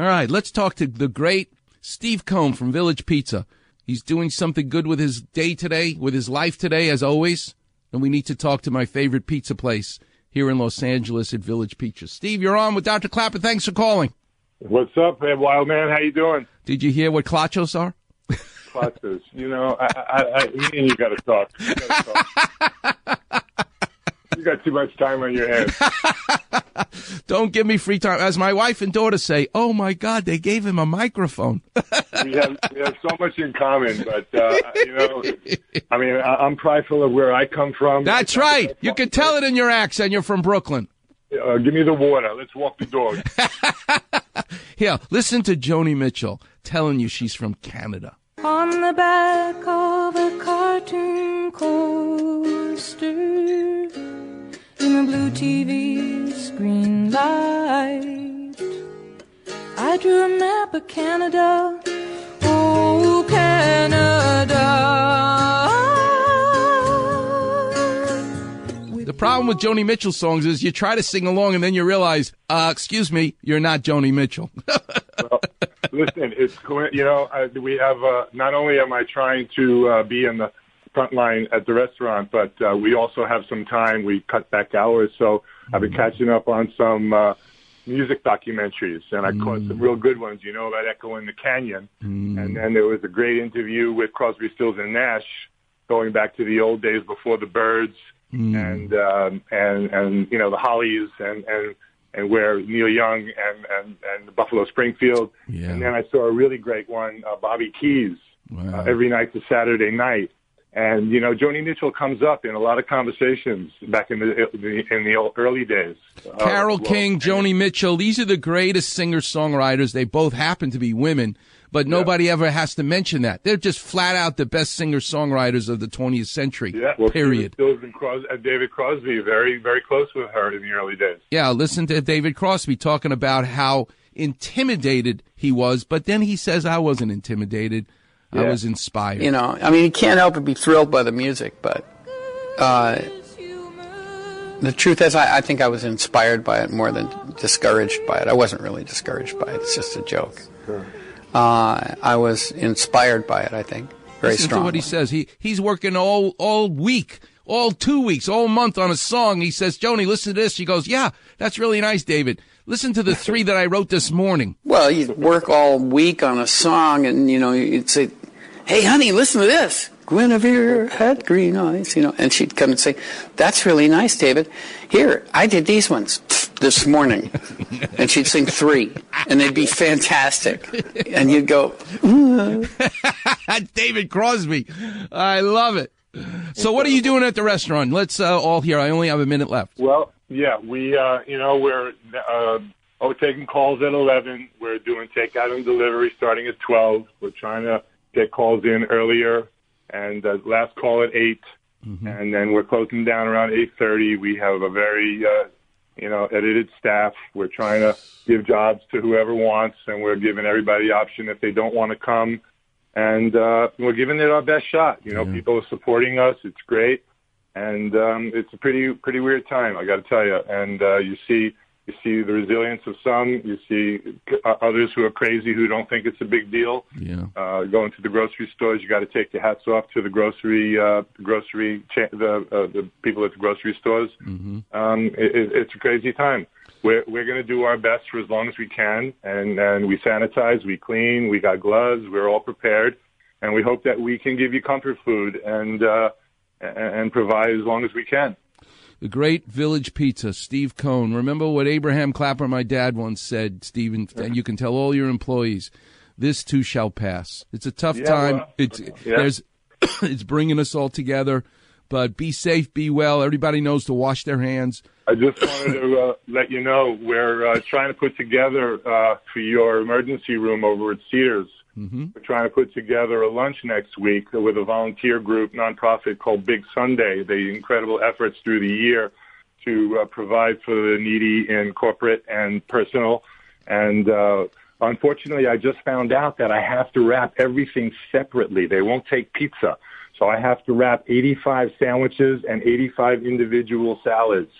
All right, let's talk to the great Steve Cohn from Village Pizza. He's doing something good with his day today, with his life today, as always. And we need to talk to my favorite pizza place here in Los Angeles at Village Pizza. Steve, you're on with Dr. Clapper. Thanks for calling. What's up, wild man? How you doing? Did you hear what Klatchos are? Klatchos. You know, me and you got to talk. You got too much time on your hands. Don't give me free time. As my wife and daughter say, oh, my God, they gave him a microphone. we have so much in common, but, you know, I mean, I'm prideful of where I come from. That's right. You can tell it in your accent. You're from Brooklyn. Give me the water. Let's walk the dog. Here, listen to Joni Mitchell telling you she's from Canada. On the back of a cartoon coaster, in a blue TV screen light, I drew a map of Canada. Oh, Canada. The problem with Joni Mitchell songs is you try to sing along and then you realize, excuse me, you're not Joni Mitchell. Well, listen, it's, you know, we have, not only am I trying to be in the front line at the restaurant, but we also have some time. We cut back hours, so I've been catching up on some music documentaries, and I caught some real good ones, you know, about Echo in the Canyon. And then there was a great interview with Crosby, Stills and Nash going back to the old days before the Byrds and you know, the Hollies and where Neil Young and the Buffalo Springfield. Yeah. And then I saw a really great one, Bobby Keys, wow. Every night to Saturday night. And, you know, Joni Mitchell comes up in a lot of conversations back in the early days. Carole King, Joni Mitchell, these are the greatest singer-songwriters. They both happen to be women, but nobody ever has to mention that. They're just flat out the best singer-songwriters of the 20th century, period. David Crosby, very, very close with her in the early days. Yeah, listen to David Crosby talking about how intimidated he was, but then he says, I wasn't intimidated. Yeah. I was inspired. You know, I mean, you can't help but be thrilled by the music, but the truth is I think I was inspired by it more than discouraged by it. I wasn't really discouraged by it. It's just a joke. Sure. I was inspired by it, I think, very strongly. Listen to what he says. He's working all week, all 2 weeks, all month on a song. He says, Joni, listen to this. She goes, yeah, that's really nice, David. Listen to the three that I wrote this morning. Well, you work all week on a song, and, you know, you'd say, hey, honey, listen to this. Guinevere had green eyes, you know. And she'd come and say, that's really nice, David. Here, I did these ones this morning. And she'd sing three, and they'd be fantastic. And you'd go, David Crosby. I love it. So what are you doing at the restaurant? Let's all hear. I only have a minute left. Well, yeah, we, you know, we're taking calls at 11. We're doing takeout and delivery starting at 12. We're trying to get calls in earlier, and last call at 8, and then we're closing down around 8:30. We have a very, you know, edited staff. We're trying to give jobs to whoever wants, and we're giving everybody the option if they don't want to come, and we're giving it our best shot. You know, people are supporting us. It's great, and it's a pretty weird time, I got to tell you. And you see the resilience of some. You see others who are crazy, who don't think it's a big deal. Yeah. Going to the grocery stores, you got to take your hats off to the grocery people at the grocery stores. It's a crazy time. We're going to do our best for as long as we can, and we sanitize, we clean, we got gloves, we're all prepared, and we hope that we can give you comfort food and provide as long as we can. The great Village Pizza, Steve Cohn. Remember what Abraham Clapper, my dad, once said, Stephen, and you can tell all your employees, this too shall pass. It's a tough time. Well, it's bringing us all together, but be safe, be well. Everybody knows to wash their hands. I just wanted to let you know we're trying to put together for your emergency room over at Cedars. We're trying to put together a lunch next week with a volunteer group, nonprofit called Big Sunday. The incredible efforts through the year to provide for the needy in corporate and personal. And unfortunately, I just found out that I have to wrap everything separately. They won't take pizza. So I have to wrap 85 sandwiches and 85 individual salads,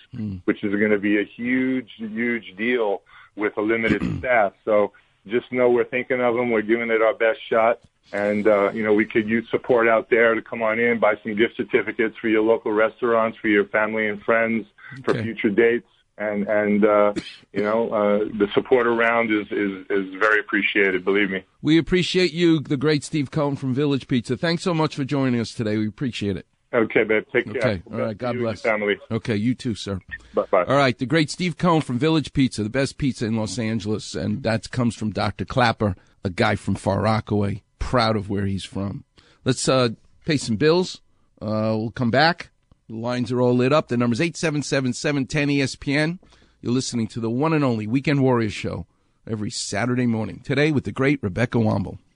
which is going to be a huge, huge deal with a limited staff. So Just know we're thinking of them. We're giving it our best shot. And, you know, we could use support out there to come on in, buy some gift certificates for your local restaurants, for your family and friends, for future dates. And the support around is very appreciated, believe me. We appreciate you, the great Steve Cohn from Village Pizza. Thanks so much for joining us today. We appreciate it. Okay, babe. Take care. Okay. All right. God bless. Family. Okay. You too, sir. Bye-bye. All right. The great Steve Cohn from Village Pizza, the best pizza in Los Angeles. And that comes from Dr. Clapper, a guy from Far Rockaway, proud of where he's from. Let's pay some bills. We'll come back. The lines are all lit up. The number's 877-710-ESPN. You're listening to the one and only Weekend Warriors show every Saturday morning. Today with the great Rebecca Womble.